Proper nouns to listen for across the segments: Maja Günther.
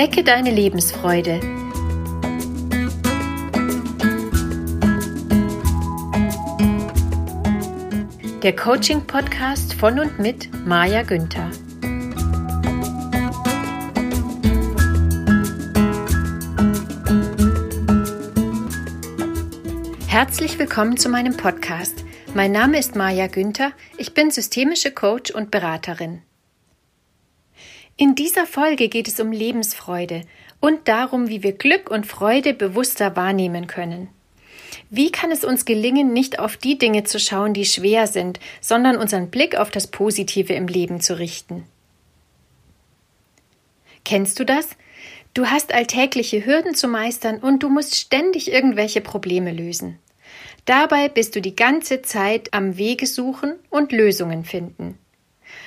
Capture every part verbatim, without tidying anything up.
Wecke deine Lebensfreude. Der Coaching-Podcast von und mit Maja Günther. Herzlich willkommen zu meinem Podcast. Mein Name ist Maja Günther, ich bin systemische Coach und Beraterin. In dieser Folge geht es um Lebensfreude und darum, wie wir Glück und Freude bewusster wahrnehmen können. Wie kann es uns gelingen, nicht auf die Dinge zu schauen, die schwer sind, sondern unseren Blick auf das Positive im Leben zu richten? Kennst du das? Du hast alltägliche Hürden zu meistern und du musst ständig irgendwelche Probleme lösen. Dabei bist du die ganze Zeit am Wege suchen und Lösungen finden.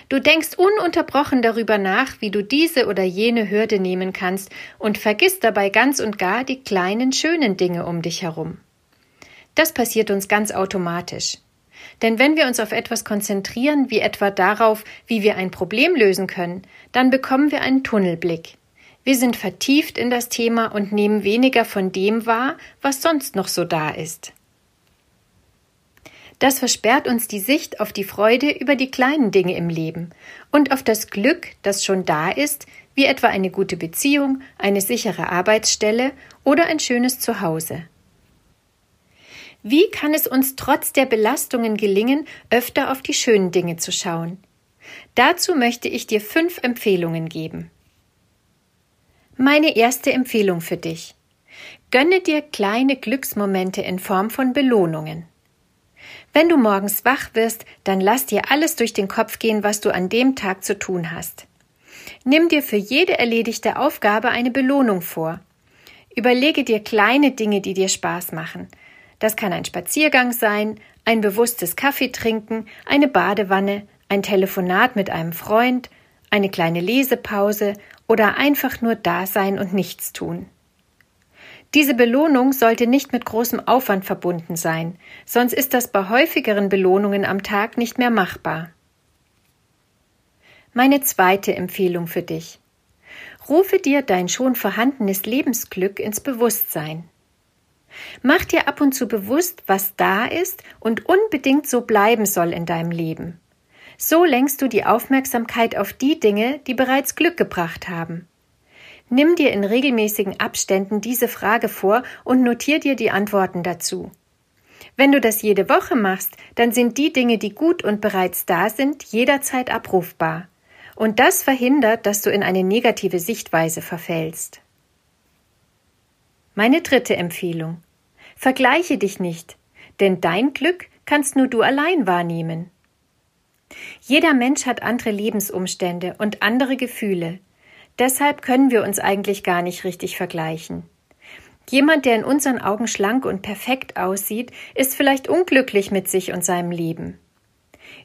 Du denkst ununterbrochen darüber nach, wie du diese oder jene Hürde nehmen kannst und vergisst dabei ganz und gar die kleinen, schönen Dinge um dich herum. Das passiert uns ganz automatisch. Denn wenn wir uns auf etwas konzentrieren, wie etwa darauf, wie wir ein Problem lösen können, dann bekommen wir einen Tunnelblick. Wir sind vertieft in das Thema und nehmen weniger von dem wahr, was sonst noch so da ist. Das versperrt uns die Sicht auf die Freude über die kleinen Dinge im Leben und auf das Glück, das schon da ist, wie etwa eine gute Beziehung, eine sichere Arbeitsstelle oder ein schönes Zuhause. Wie kann es uns trotz der Belastungen gelingen, öfter auf die schönen Dinge zu schauen? Dazu möchte ich dir fünf Empfehlungen geben. Meine erste Empfehlung für dich: Gönne dir kleine Glücksmomente in Form von Belohnungen. Wenn du morgens wach wirst, dann lass dir alles durch den Kopf gehen, was du an dem Tag zu tun hast. Nimm dir für jede erledigte Aufgabe eine Belohnung vor. Überlege dir kleine Dinge, die dir Spaß machen. Das kann ein Spaziergang sein, ein bewusstes Kaffee trinken, eine Badewanne, ein Telefonat mit einem Freund, eine kleine Lesepause oder einfach nur da sein und nichts tun. Diese Belohnung sollte nicht mit großem Aufwand verbunden sein, sonst ist das bei häufigeren Belohnungen am Tag nicht mehr machbar. Meine zweite Empfehlung für dich: Rufe dir dein schon vorhandenes Lebensglück ins Bewusstsein. Mach dir ab und zu bewusst, was da ist und unbedingt so bleiben soll in deinem Leben. So lenkst du die Aufmerksamkeit auf die Dinge, die bereits Glück gebracht haben. Nimm dir in regelmäßigen Abständen diese Frage vor und notier dir die Antworten dazu. Wenn du das jede Woche machst, dann sind die Dinge, die gut und bereits da sind, jederzeit abrufbar. Und das verhindert, dass du in eine negative Sichtweise verfällst. Meine dritte Empfehlung: Vergleiche dich nicht, denn dein Glück kannst nur du allein wahrnehmen. Jeder Mensch hat andere Lebensumstände und andere Gefühle. Deshalb können wir uns eigentlich gar nicht richtig vergleichen. Jemand, der in unseren Augen schlank und perfekt aussieht, ist vielleicht unglücklich mit sich und seinem Leben.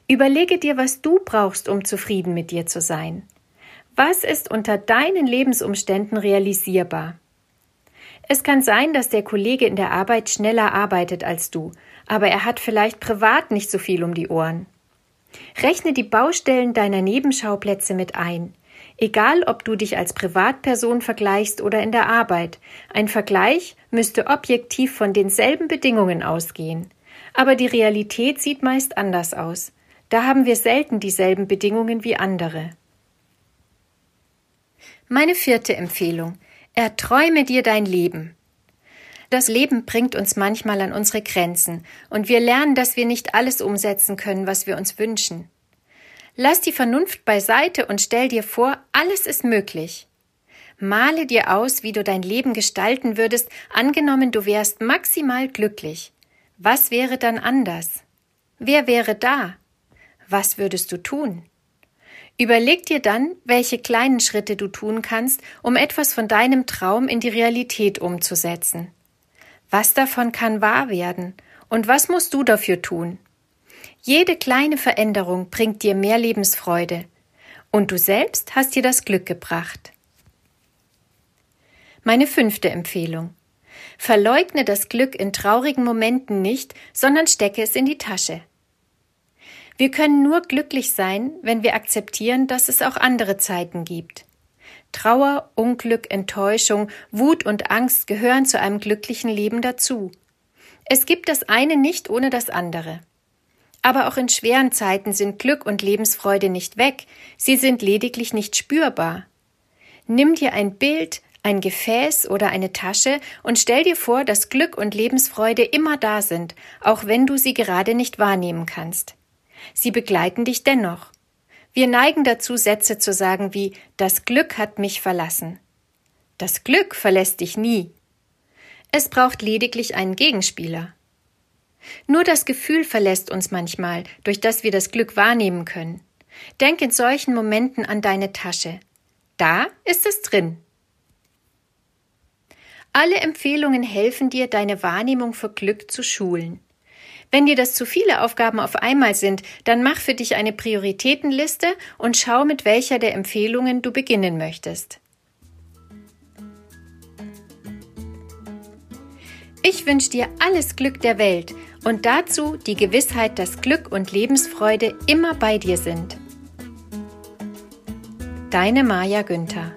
Überlege dir, was du brauchst, um zufrieden mit dir zu sein. Was ist unter deinen Lebensumständen realisierbar? Es kann sein, dass der Kollege in der Arbeit schneller arbeitet als du, aber er hat vielleicht privat nicht so viel um die Ohren. Rechne die Baustellen deiner Nebenschauplätze mit ein. Egal, ob du dich als Privatperson vergleichst oder in der Arbeit, ein Vergleich müsste objektiv von denselben Bedingungen ausgehen. Aber die Realität sieht meist anders aus. Da haben wir selten dieselben Bedingungen wie andere. Meine vierte Empfehlung: Erträume dir dein Leben. Das Leben bringt uns manchmal an unsere Grenzen und wir lernen, dass wir nicht alles umsetzen können, was wir uns wünschen. Lass die Vernunft beiseite und stell dir vor, alles ist möglich. Male dir aus, wie du dein Leben gestalten würdest, angenommen du wärst maximal glücklich. Was wäre dann anders? Wer wäre da? Was würdest du tun? Überleg dir dann, welche kleinen Schritte du tun kannst, um etwas von deinem Traum in die Realität umzusetzen. Was davon kann wahr werden? Und was musst du dafür tun? Jede kleine Veränderung bringt dir mehr Lebensfreude und du selbst hast dir das Glück gebracht. Meine fünfte Empfehlung: Verleugne das Glück in traurigen Momenten nicht, sondern stecke es in die Tasche. Wir können nur glücklich sein, wenn wir akzeptieren, dass es auch andere Zeiten gibt. Trauer, Unglück, Enttäuschung, Wut und Angst gehören zu einem glücklichen Leben dazu. Es gibt das eine nicht ohne das andere. Aber auch in schweren Zeiten sind Glück und Lebensfreude nicht weg, sie sind lediglich nicht spürbar. Nimm dir ein Bild, ein Gefäß oder eine Tasche und stell dir vor, dass Glück und Lebensfreude immer da sind, auch wenn du sie gerade nicht wahrnehmen kannst. Sie begleiten dich dennoch. Wir neigen dazu, Sätze zu sagen wie »Das Glück hat mich verlassen«. Das Glück verlässt dich nie. Es braucht lediglich einen Gegenspieler. Nur das Gefühl verlässt uns manchmal, durch das wir das Glück wahrnehmen können. Denk in solchen Momenten an deine Tasche. Da ist es drin. Alle Empfehlungen helfen dir, deine Wahrnehmung für Glück zu schulen. Wenn dir das zu viele Aufgaben auf einmal sind, dann mach für dich eine Prioritätenliste und schau, mit welcher der Empfehlungen du beginnen möchtest. Ich wünsche dir alles Glück der Welt und dazu die Gewissheit, dass Glück und Lebensfreude immer bei dir sind. Deine Maja Günther.